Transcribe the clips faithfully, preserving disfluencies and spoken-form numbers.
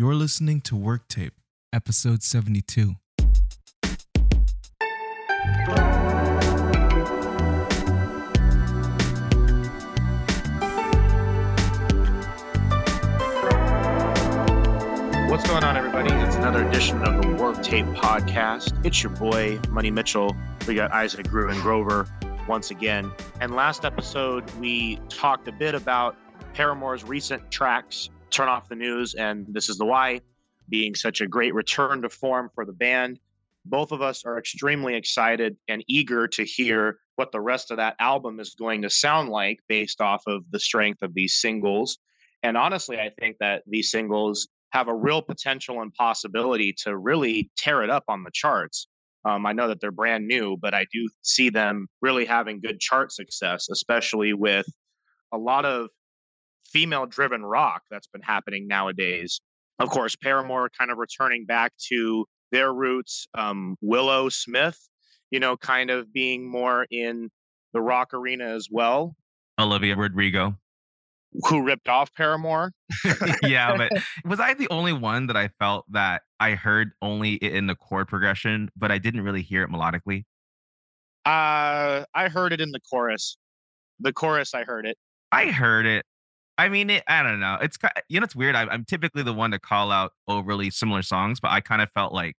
You're listening to Worktape, episode seventy-two. What's going on, everybody? It's another edition of the Worktape podcast. It's your boy, Money Mitchell. We got Isaac Rubin Grover once again. And last episode, we talked a bit about Paramore's recent tracks, Turn Off the News and This Is the Why, being such a great return to form for the band. Both of us are extremely excited and eager to hear what the rest of that album is going to sound like based off of the strength of these singles. And honestly, I think that these singles have a real potential and possibility to really tear it up on the charts. Um, I know that they're brand new, but I do see them really having good chart success, especially with a lot of female-driven rock that's been happening nowadays. Of course, Paramore kind of returning back to their roots. Um, Willow Smith, you know, kind of being more in the rock arena as well. Olivia Rodrigo, who ripped off Paramore. Yeah, but was I the only one that I felt that I heard only in the chord progression, but I didn't really hear it melodically? Uh, I heard it in the chorus. The chorus, I heard it. I heard it. I mean, it, I don't know. It's, you know, it's weird. I, I'm typically the one to call out overly similar songs, but I kind of felt like,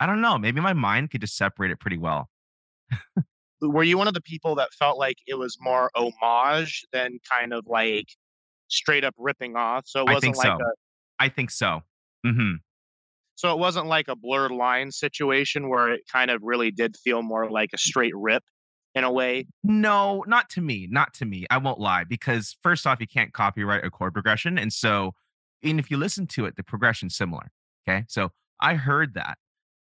I don't know, maybe my mind could just separate it pretty well. Were you one of the people that felt like it was more homage than kind of like straight up ripping off? So it wasn't I think like so. a... I think so. Mm-hmm. So it wasn't like a blurred line situation where it kind of really did feel more like a straight rip in a way? No, not to me. Not to me. I won't lie. Because first off, you can't copyright a chord progression. And so, and if you listen to it, the progression's similar. Okay. So I heard that.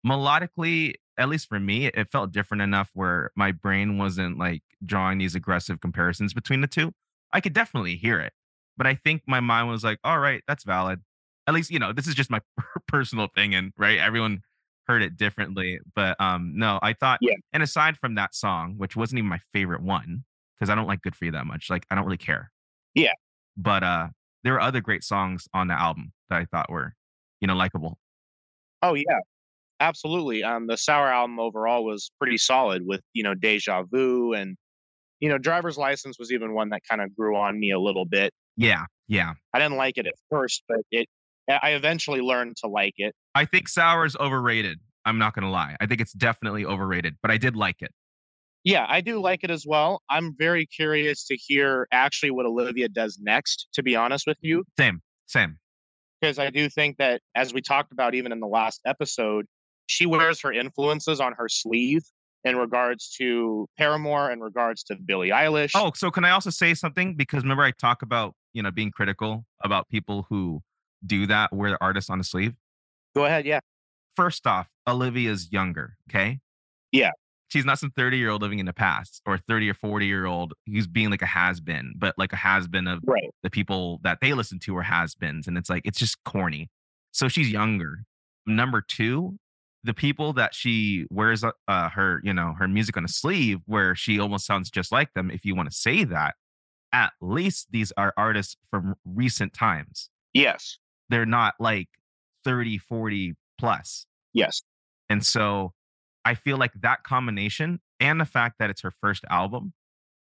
Melodically, at least for me, it felt different enough where my brain wasn't like drawing these aggressive comparisons between the two. I could definitely hear it, but I think my mind was like, all right, that's valid. At least, you know, this is just my personal thing, and right, everyone heard it differently. But um, no, I thought, yeah. And aside from that song, which wasn't even my favorite one, because I don't like Good For You that much. Like, I don't really care. Yeah. But uh, there were other great songs on the album that I thought were, you know, likable. Oh, yeah. Absolutely. Um, the Sour album overall was pretty solid with, you know, Deja Vu, and, you know, Driver's License was even one that kind of grew on me a little bit. Yeah. Yeah. I didn't like it at first, but it, I eventually learned to like it. I think Sour is overrated. I'm not going to lie. I think it's definitely overrated, but I did like it. Yeah, I do like it as well. I'm very curious to hear actually what Olivia does next, to be honest with you. Same, same. Because I do think that, as we talked about even in the last episode, she wears her influences on her sleeve in regards to Paramore, in regards to Billie Eilish. Oh, so can I also say something? Because remember I talk about, you know, being critical about people who do that, wear the artist on the sleeve? Go ahead, yeah. First off, Olivia's younger, okay? Yeah. She's not some thirty-year-old living in the past, or thirty or forty-year-old who's being like a has-been, but like a has-been of right. The people that they listen to are has-beens, and it's like, it's just corny. So she's younger. Number two, the people that she wears uh, her, you know, her music on a sleeve, where she almost sounds just like them, if you want to say that, at least these are artists from recent times. Yes. They're not like thirty, forty plus. Yes. And so I feel like that combination and the fact that it's her first album,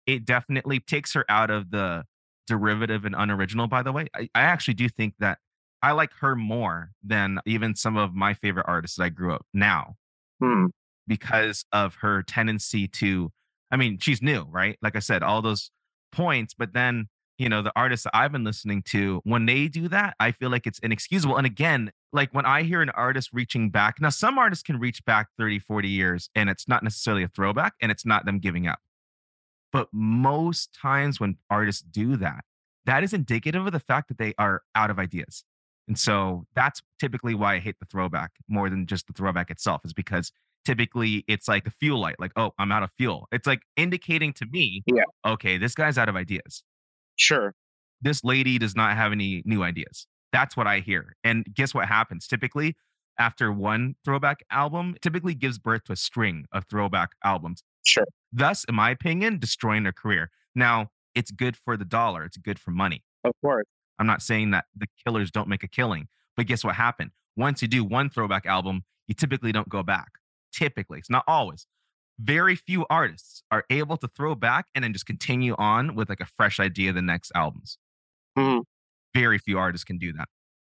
it definitely takes her out of the derivative and unoriginal, by the way. I, I actually do think that I like her more than even some of my favorite artists that I grew up now hmm. because of her tendency to, I mean, she's new, right? Like I said, all those points, but then, you know, the artists that I've been listening to, when they do that, I feel like it's inexcusable. And again, like when I hear an artist reaching back, now some artists can reach back thirty, forty years and it's not necessarily a throwback and it's not them giving up. But most times when artists do that, that is indicative of the fact that they are out of ideas. And so that's typically why I hate the throwback more than just the throwback itself, is because typically it's like the fuel light, like, oh, I'm out of fuel. It's like indicating to me, yeah. Okay, this guy's out of ideas. Sure. This lady does not have any new ideas. That's what I hear. And guess what happens? Typically, after one throwback album, typically gives birth to a string of throwback albums. Sure. Thus, in my opinion, destroying their career. Now, it's good for the dollar. It's good for money. Of course. I'm not saying that the killers don't make a killing, But guess what happened? Once you do one throwback album, you typically don't go back. Typically, it's not always. Very few artists are able to throw back and then just continue on with like a fresh idea of the next albums. Mm-hmm. Very few artists can do that.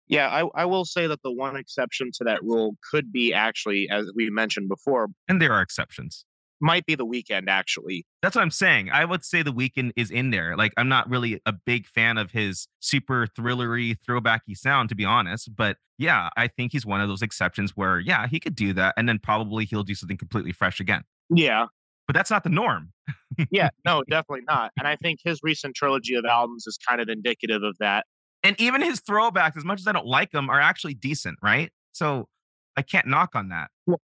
Yeah, I, I will say that the one exception to that rule could be actually, as we mentioned before. And there are exceptions. Might be The Weeknd, actually. That's what I'm saying. I would say The Weeknd is in there. Like, I'm not really a big fan of his super thrillery, throwbacky sound, to be honest. But yeah, I think he's one of those exceptions where, yeah, he could do that. And then probably he'll do something completely fresh again. Yeah. But that's not the norm. Yeah, no, definitely not. And I think his recent trilogy of albums is kind of indicative of that. And even his throwbacks, as much as I don't like them, are actually decent, right? So I can't knock on that.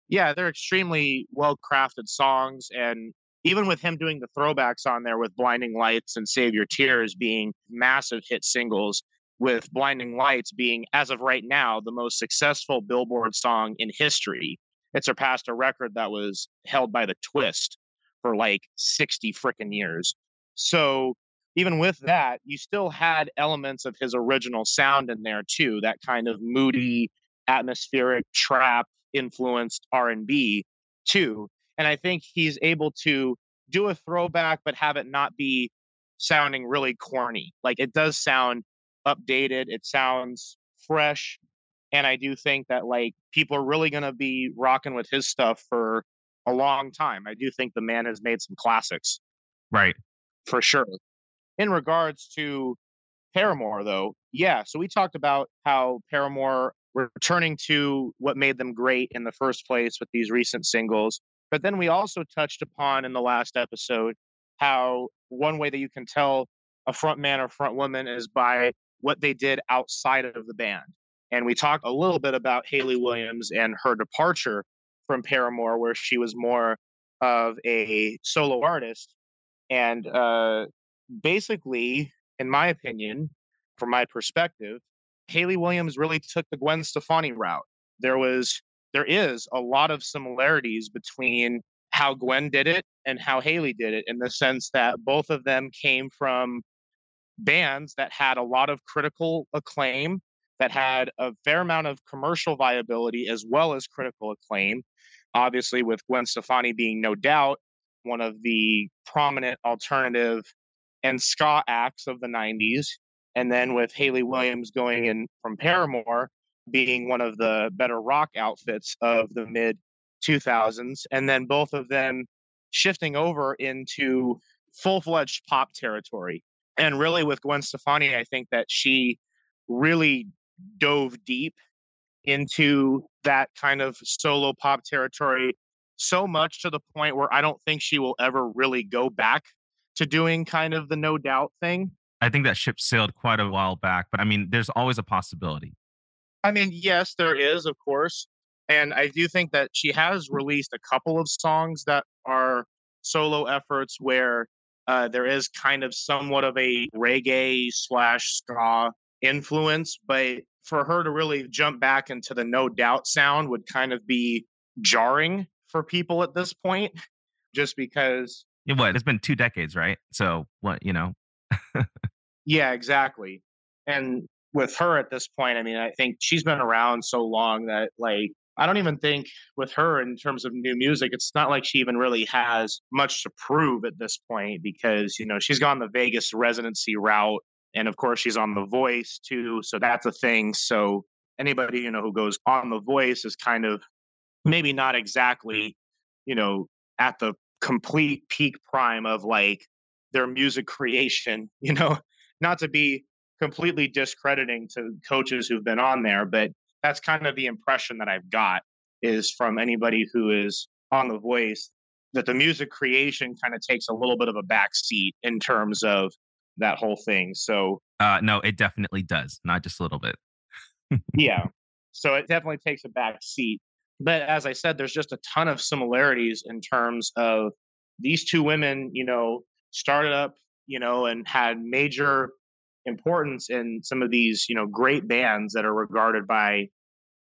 Yeah, they're extremely well-crafted songs. And even with him doing the throwbacks on there with Blinding Lights and Save Your Tears being massive hit singles, with Blinding Lights being, as of right now, the most successful Billboard song in history. It surpassed a record that was held by The Twist for like sixty frickin' years. So even with that, you still had elements of his original sound in there too, that kind of moody, atmospheric, trap-influenced R and B too. And I think he's able to do a throwback, but have it not be sounding really corny. Like, it does sound updated. It sounds fresh. And I do think that, like, people are really going to be rocking with his stuff for a long time. I do think the man has made some classics. Right. For sure. In regards to Paramore, though, yeah. So we talked about how Paramore were returning to what made them great in the first place with these recent singles. But then we also touched upon in the last episode how one way that you can tell a front man or front woman is by what they did outside of the band. And we talked a little bit about Hayley Williams and her departure from Paramore, where she was more of a solo artist. And uh, basically, in my opinion, from my perspective, Hayley Williams really took the Gwen Stefani route. There was, there is a lot of similarities between how Gwen did it and how Hayley did it, in the sense that both of them came from bands that had a lot of critical acclaim, that had a fair amount of commercial viability as well as critical acclaim. Obviously, with Gwen Stefani being No Doubt, one of the prominent alternative and ska acts of the nineties. And then with Hayley Williams going in from Paramore, being one of the better rock outfits of the mid two thousands. And then both of them shifting over into full-fledged pop territory. And really with Gwen Stefani, I think that she really dove deep into that kind of solo pop territory, so much to the point where I don't think she will ever really go back to doing kind of the No Doubt thing. I think that ship sailed quite a while back, but I mean, there's always a possibility. I mean, yes, there is, of course. And I do think that she has released a couple of songs that are solo efforts where uh, there is kind of somewhat of a reggae slash ska influence, but for her to really jump back into the No Doubt sound would kind of be jarring for people at this point, just because it was, it's been two decades, right? So what, you know? Yeah, exactly. And with her at this point, I mean, I think she's been around so long that, like, I don't even think with her in terms of new music, it's not like she even really has much to prove at this point, because, you know, she's gone the Vegas residency route. And of course, she's on The Voice too. So that's a thing. So anybody, you know, who goes on The Voice is kind of maybe not exactly, you know, at the complete peak prime of like their music creation, you know, not to be completely discrediting to coaches who've been on there, but that's kind of the impression that I've got is from anybody who is on The Voice, that the music creation kind of takes a little bit of a backseat in terms of that whole thing. So uh no, it definitely does, not just a little bit. Yeah, so it definitely takes a back seat. But as I said, there's just a ton of similarities in terms of these two women, you know, started up, you know, and had major importance in some of these, you know, great bands that are regarded by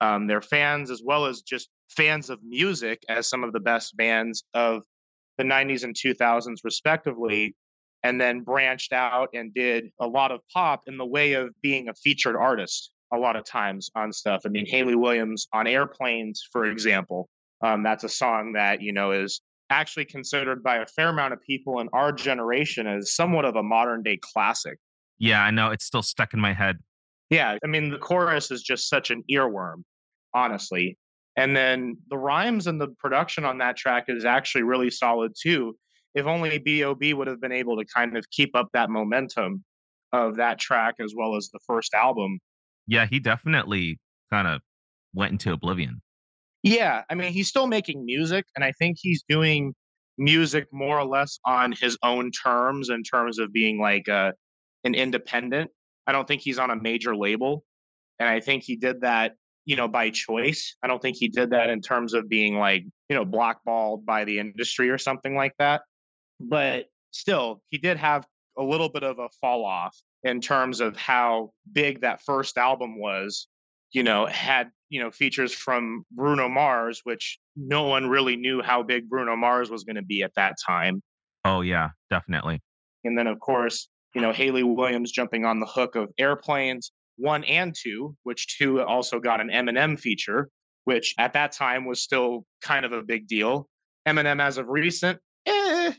um their fans as well as just fans of music as some of the best bands of the nineties and two thousands respectively. And then branched out and did a lot of pop in the way of being a featured artist a lot of times on stuff. I mean, Hayley Williams on Airplanes, for example, um, that's a song that, you know, is actually considered by a fair amount of people in our generation as somewhat of a modern day classic. Yeah, I know. It's still stuck in my head. Yeah. I mean, the chorus is just such an earworm, honestly. And then the rhymes and the production on that track is actually really solid too. If only B O B would have been able to kind of keep up that momentum of that track as well as the first album. Yeah, he definitely kind of went into oblivion. Yeah, I mean, he's still making music, and I think he's doing music more or less on his own terms in terms of being like a, an independent. I don't think he's on a major label, and I think he did that, you know, by choice. I don't think he did that in terms of being like, you know, blackballed by the industry or something like that. But still, he did have a little bit of a fall off in terms of how big that first album was, you know, had, you know, features from Bruno Mars, which no one really knew how big Bruno Mars was going to be at that time. Oh, yeah, definitely. And then, of course, you know, Hayley Williams jumping on the hook of Airplanes one and two, which two also got an Eminem feature, which at that time was still kind of a big deal. Eminem as of recent, eh,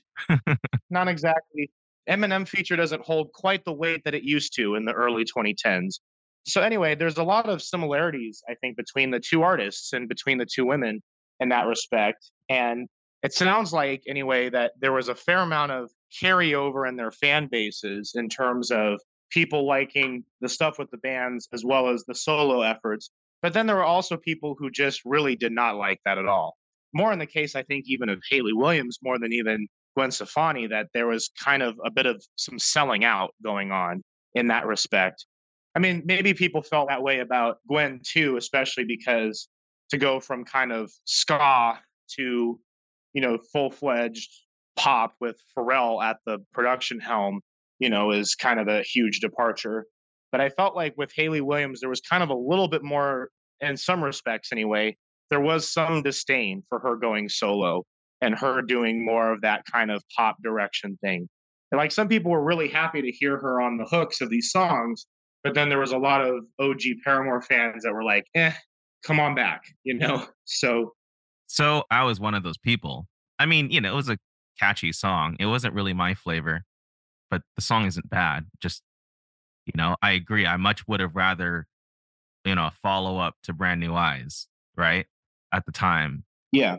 not exactly. Eminem feature doesn't hold quite the weight that it used to in the early twenty tens. So anyway, there's a lot of similarities, I think, between the two artists and between the two women in that respect. And it sounds like, anyway, that there was a fair amount of carryover in their fan bases in terms of people liking the stuff with the bands as well as the solo efforts. But then there were also people who just really did not like that at all. More in the case, I think, even of Hayley Williams, more than even Gwen Stefani, that there was kind of a bit of some selling out going on in that respect. I mean, maybe people felt that way about Gwen too, especially because to go from kind of ska to, you know, full-fledged pop with Pharrell at the production helm, you know, is kind of a huge departure. But I felt like with Hayley Williams, there was kind of a little bit more, in some respects anyway, there was some disdain for her going solo and her doing more of that kind of pop direction thing. And like some people were really happy to hear her on the hooks of these songs, but then there was a lot of O G Paramore fans that were like, eh, come on back, you know? So, so I was one of those people. I mean, you know, it was a catchy song. It wasn't really my flavor, but the song isn't bad. Just, you know, I agree. I much would have rather, you know, a follow-up to Brand New Eyes, right? At the time. Yeah.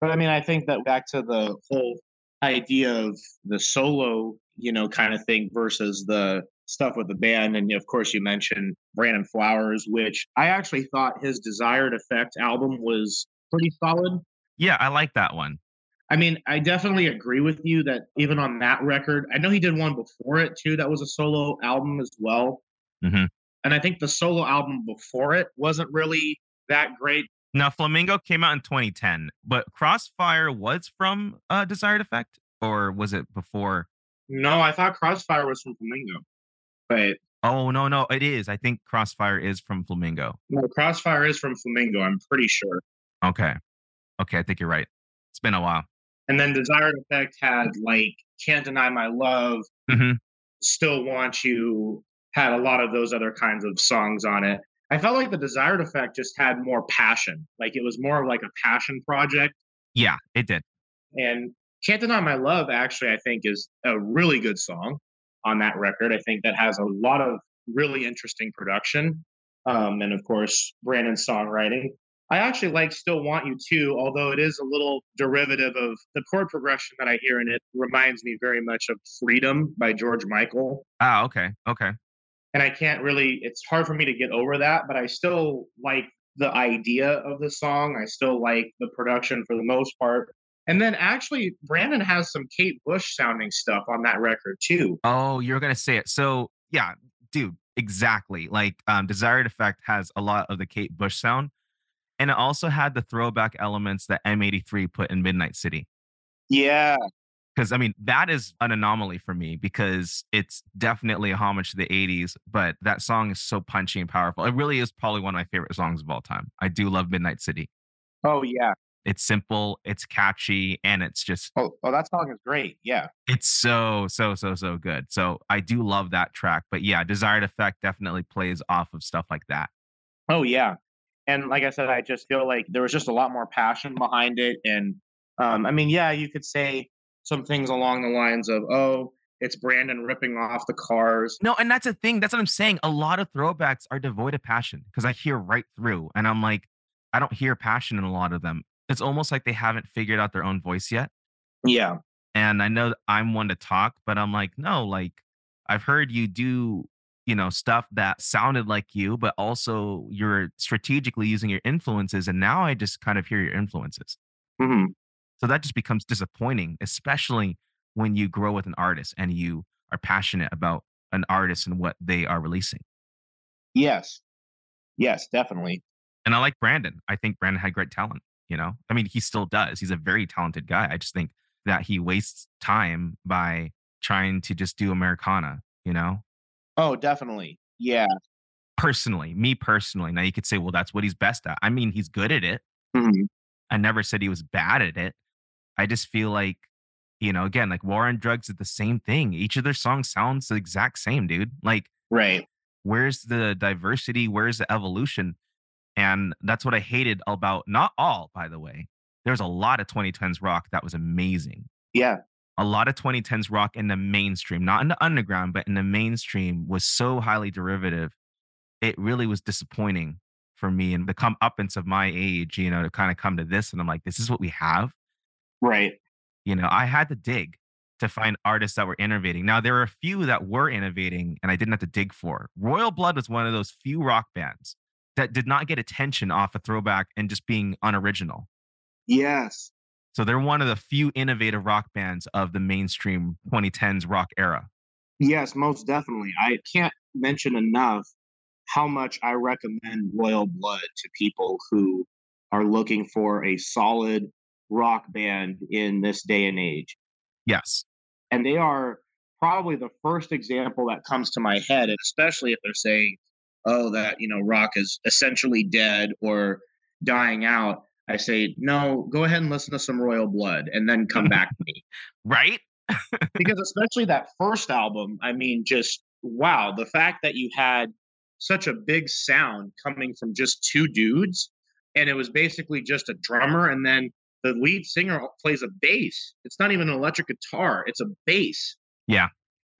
But I mean, I think that back to the whole idea of the solo, you know, kind of thing versus the stuff with the band. And of course, you mentioned Brandon Flowers, which I actually thought his Desired Effect album was pretty solid. Yeah, I like that one. I mean, I definitely agree with you that even on that record, I know he did one before it too. That was a solo album as well. Mm-hmm. And I think the solo album before it wasn't really that great. Now, Flamingo came out in twenty ten, but Crossfire was from uh, Desired Effect, or was it before? No, I thought Crossfire was from Flamingo. But oh, no, no, it is. I think Crossfire is from Flamingo. No, Crossfire is from Flamingo, I'm pretty sure. Okay. Okay, I think you're right. It's been a while. And then Desired Effect had, like, Can't Deny My Love, mm-hmm. Still Want You, had a lot of those other kinds of songs on it. I felt like the Desired Effect just had more passion. Like it was more of like a passion project. Yeah, it did. And Can't Deny My Love actually, I think, is a really good song on that record. I think that has a lot of really interesting production. Um, and of course, Brandon's songwriting. I actually like Still Want You Too, although it is a little derivative of the chord progression that I hear in it reminds me very much of Freedom by George Michael. Ah, okay. Okay. And I can't really, it's hard for me to get over that, but I still like the idea of the song. I still like the production for the most part. And then actually, Brandon has some Kate Bush sounding stuff on that record too. Oh, you're going to say it. So yeah, dude, exactly. Like um, Desired Effect has a lot of the Kate Bush sound. And it also had the throwback elements that M eighty-three put in Midnight City. Yeah. Because, I mean, that is an anomaly for me because it's definitely a homage to the eighties, but that song is so punchy and powerful. It really is probably one of my favorite songs of all time. I do love Midnight City. Oh, yeah. It's simple, it's catchy, and it's just... Oh, oh, that song is great. Yeah. It's so, so, so, so good. So I do love that track. But yeah, Desired Effect definitely plays off of stuff like that. Oh, yeah. And like I said, I just feel like there was just a lot more passion behind it. And um, I mean, yeah, you could say some things along the lines of, oh, it's Brandon ripping off the Cars. No, and that's a thing. That's what I'm saying. A lot of throwbacks are devoid of passion because I hear right through and I'm like, I don't hear passion in a lot of them. It's almost like they haven't figured out their own voice yet. Yeah. And I know I'm one to talk, but I'm like, no, like I've heard you do, you know, stuff that sounded like you, but also you're strategically using your influences. And now I just kind of hear your influences. Mm-hmm. So that just becomes disappointing, especially when you grow with an artist and you are passionate about an artist and what they are releasing. Yes. Yes, definitely. And I like Brandon. I think Brandon had great talent. You know, I mean, he still does. He's a very talented guy. I just think that he wastes time by trying to just do Americana, you know? Oh, definitely. Yeah. Personally, me personally. Now you could say, well, that's what he's best at. I mean, he's good at it. Mm-hmm. I never said he was bad at it. I just feel like, you know, again, like War on Drugs is the same thing. Each of their songs sounds the exact same, dude. Like, right. Where's the diversity? Where's the evolution? And that's what I hated about, not all, by the way. There's a lot of twenty tens rock that was amazing. Yeah. A lot of twenty tens rock in the mainstream, not in the underground, but in the mainstream was so highly derivative. It really was disappointing for me and the comeuppance of my age, you know, to kind of come to this. And I'm like, this is what we have. Right. You know, I had to dig to find artists that were innovating. Now, there were a few that were innovating and I didn't have to dig for. Royal Blood was one of those few rock bands that did not get attention off a throwback and just being unoriginal. Yes. So they're one of the few innovative rock bands of the mainstream twenty tens rock era. Yes, most definitely. I can't mention enough how much I recommend Royal Blood to people who are looking for a solid rock band in this day and age. Yes. And they are probably the first example that comes to my head, especially if they're saying, oh, that, you know, rock is essentially dead or dying out, I say, no, go ahead and listen to some Royal Blood and then come back to me. Right? Because especially that first album, I mean, just, wow, the fact that you had such a big sound coming from just two dudes, and it was basically just a drummer, and then the lead singer plays a bass. It's not even an electric guitar, it's a bass. Yeah.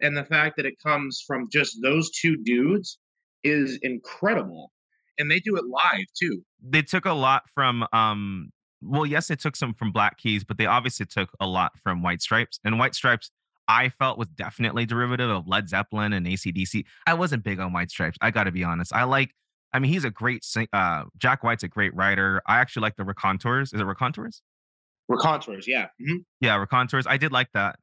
And the fact that it comes from just those two dudes is incredible. And they do it live too. They took a lot from um well, yes, they took some from Black Keys, but they obviously took a lot from White Stripes. And White Stripes, I felt, was definitely derivative of Led Zeppelin and A C D C. I wasn't big on White Stripes, I gotta be honest. I like, I mean, he's a great sing- uh Jack White's a great writer. I actually like the Raconteurs. Is it Raconteurs? Raconteurs, yeah. Mm-hmm. Yeah, Raconteurs. I did like that.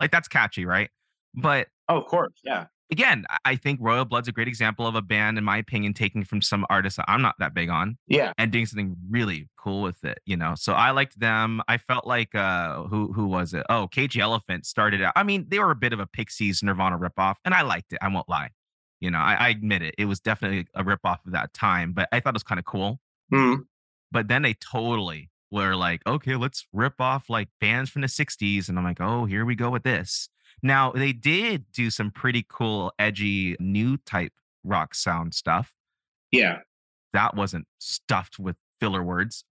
Like, that's catchy, right? But oh, of course. Yeah. Again, I think Royal Blood's a great example of a band, in my opinion, taking from some artists that I'm not that big on. Yeah. And doing something really cool with it, you know? So I liked them. I felt like, uh, who who was it? Oh, Cage the Elephant started out. I mean, they were a bit of a Pixies Nirvana ripoff, and I liked it. I won't lie. You know, I, I admit it. It was definitely a ripoff of that time, but I thought it was kind of cool. Mm-hmm. But then they totally were like, okay, let's rip off like bands from the sixties. And I'm like, oh, here we go with this. Now, they did do some pretty cool, edgy, new type rock sound stuff. Yeah. That wasn't stuffed with filler words.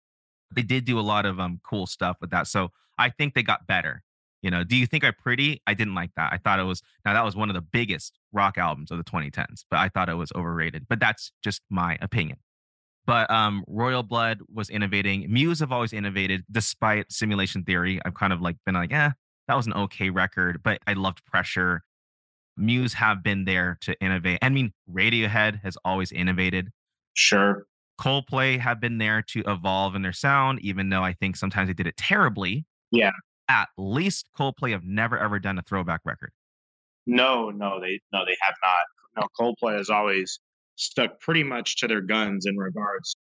They did do a lot of um cool stuff with that. So I think they got better. You know, Do You Think I'm Pretty? I didn't like that. I thought it was, now that was one of the biggest rock albums of the twenty tens, but I thought it was overrated. But that's just my opinion. But um, Royal Blood was innovating. Muse have always innovated despite Simulation Theory. I've kind of like been like, eh. That was an okay record, but I loved Pressure. Muse have been there to innovate. I mean, Radiohead has always innovated. Sure. Coldplay have been there to evolve in their sound, even though I think sometimes they did it terribly. Yeah. At least Coldplay have never, ever done a throwback record. No, no, they no, they have not. No, Coldplay has always stuck pretty much to their guns in regards.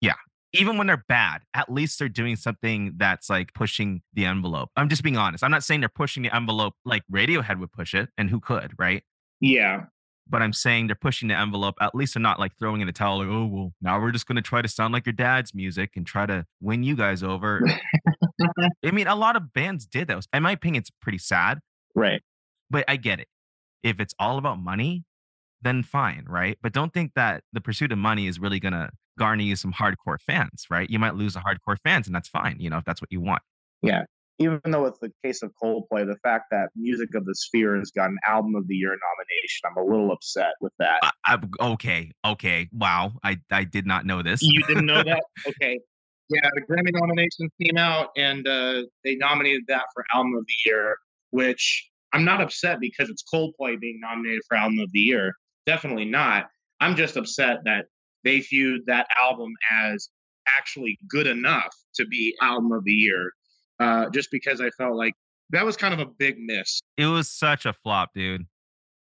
Yeah. Even when they're bad, at least they're doing something that's like pushing the envelope. I'm just being honest. I'm not saying they're pushing the envelope like Radiohead would push it, and who could, right? Yeah. but I'm saying they're pushing the envelope. At least they're not like throwing in a towel, like, oh, well, now we're just going to try to sound like your dad's music and try to win you guys over. I mean, a lot of bands did that. In my opinion, it's pretty sad. Right. But I get it. If it's all about money, then fine, right? But don't think that the pursuit of money is really going to garner you some hardcore fans, right? You might lose the hardcore fans, and that's fine, you know, if that's what you want. Yeah. Even though it's the case of Coldplay, the fact that Music of the Sphere has got an Album of the Year nomination, I'm a little upset with that. I, I, okay, okay, wow, I, I did not know this. You didn't know that? Okay. Yeah, the Grammy nominations came out, and uh, they nominated that for Album of the Year, which I'm not upset because it's Coldplay being nominated for Album of the Year. Definitely not. I'm just upset that they viewed that album as actually good enough to be Album of the Year. Uh, just because I felt like that was kind of a big miss. It was such a flop, dude.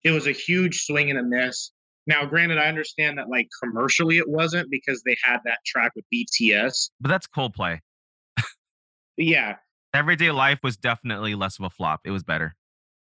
It was a huge swing and a miss. Now, granted, I understand that like commercially it wasn't because they had that track with B T S. But that's Coldplay. Yeah. Everyday Life was definitely less of a flop. It was better.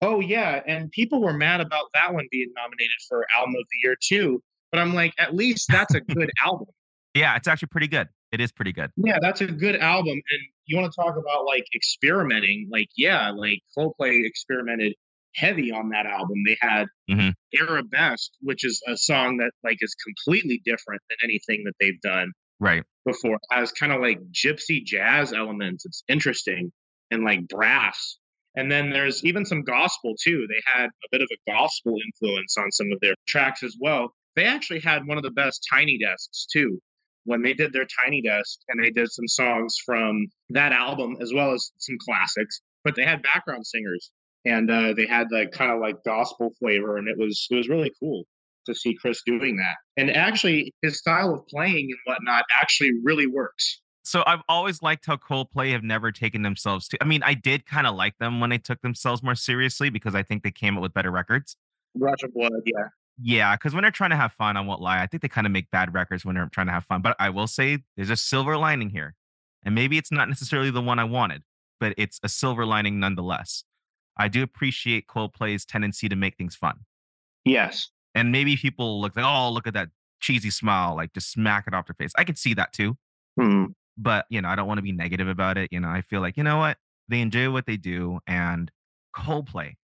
Oh, yeah. And people were mad about that one being nominated for Album of the Year, too. But I'm like, at least that's a good album. Yeah, it's actually pretty good. It is pretty good. Yeah, that's a good album. And you want to talk about like experimenting? Like, yeah, like Coldplay experimented heavy on that album. They had mm-hmm. Arabesque, which is a song that like is completely different than anything that they've done right before. As kind of like gypsy jazz elements. It's interesting and like brass. And then there's even some gospel too. They had a bit of a gospel influence on some of their tracks as well. They actually had one of the best Tiny Desks too. When they did their Tiny Desk and they did some songs from that album as well as some classics, but they had background singers and uh, they had like kind of like gospel flavor. And it was, it was really cool to see Chris doing that. And actually his style of playing and whatnot actually really works. So I've always liked how Coldplay have never taken themselves to, I mean, I did kind of like them when they took themselves more seriously because I think they came up with better records. Roger Blood, yeah. Yeah, because when they're trying to have fun, I won't lie. I think they kind of make bad records when they're trying to have fun. But I will say there's a silver lining here. And maybe it's not necessarily the one I wanted, but it's a silver lining nonetheless. I do appreciate Coldplay's tendency to make things fun. Yes. And maybe people look like, oh, look at that cheesy smile, like just smack it off their face. I could see that too. Hmm. But, you know, I don't want to be negative about it. You know, I feel like, you know what? They enjoy what they do. And Coldplay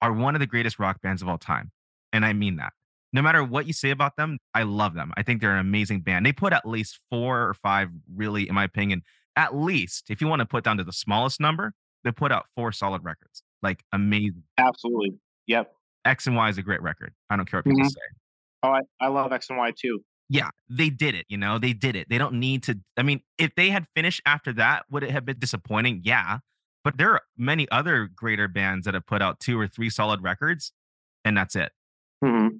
are one of the greatest rock bands of all time. And I mean that. No matter what you say about them, I love them. I think they're an amazing band. They put at least four or five, really, in my opinion, at least, if you want to put down to the smallest number, they put out four solid records. Like, amazing. Absolutely. Yep. X and Y is a great record. I don't care what people mm-hmm. say. Oh, I, I love X and Y, too. Yeah, they did it. You know, they did it. They don't need to. I mean, if they had finished after that, would it have been disappointing? Yeah. But there are many other greater bands that have put out two or three solid records, and that's it. Mm-hmm.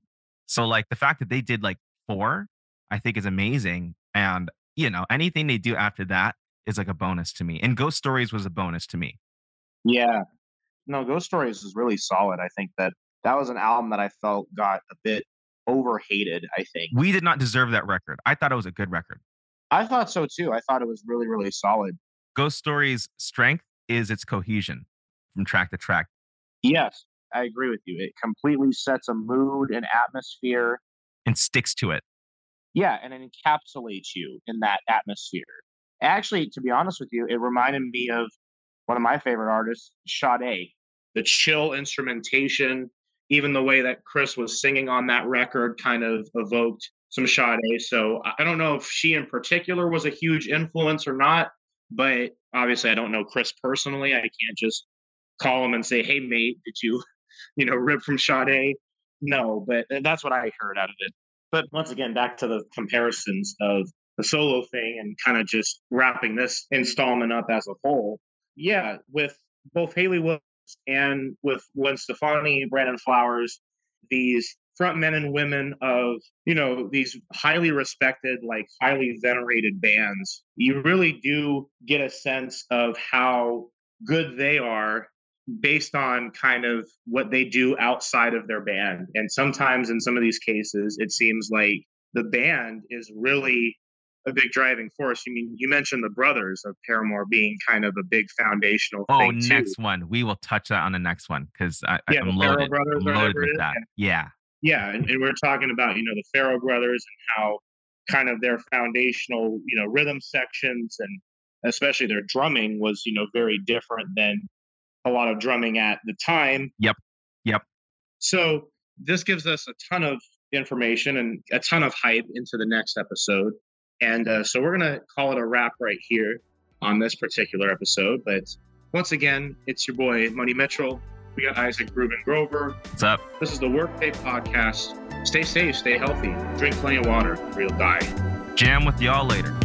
So like the fact that they did like four, I think is amazing. And, you know, anything they do after that is like a bonus to me. And Ghost Stories was a bonus to me. Yeah. No, Ghost Stories is really solid. I think that that was an album that I felt got a bit overhated, I think. We did not deserve that record. I thought it was a good record. I thought so too. I thought it was really, really solid. Ghost Stories' strength is its cohesion from track to track. Yes. I agree with you. It completely sets a mood and atmosphere. And sticks to it. Yeah, and it encapsulates you in that atmosphere. Actually, to be honest with you, it reminded me of one of my favorite artists, Sade. The chill instrumentation, even the way that Chris was singing on that record kind of evoked some Sade. So I don't know if she in particular was a huge influence or not, but obviously I don't know Chris personally. I can't just call him and say, hey, mate, did you... you know, ripped from Sade. No, but that's what I heard out of it. But once again, back to the comparisons of the solo thing and kind of just wrapping this installment up as a whole. Yeah, with both Hayley Williams and with Gwen Stefani, Brandon Flowers, these front men and women of, you know, these highly respected, like highly venerated bands, you really do get a sense of how good they are based on kind of what they do outside of their band. And sometimes in some of these cases, it seems like the band is really a big driving force. I mean, you mentioned the brothers of Paramore being kind of a big foundational oh, thing. Oh, next too. One. We will touch that on the next one because I, yeah, I'm loaded, I'm loaded with that. Yeah. Yeah, and, and we're talking about, you know, the Farrell Brothers and how kind of their foundational, you know, rhythm sections and especially their drumming was, you know, very different than a lot of drumming at the time. Yep, yep. So this gives us a ton of information and a ton of hype into the next episode. And uh, so we're going to call it a wrap right here on this particular episode. But once again, it's your boy, Money Mitchell. We got Isaac Rubin Grover. What's up? This is the Worktape Podcast. Stay safe, stay healthy, drink plenty of water, or you'll die. Jam with y'all later.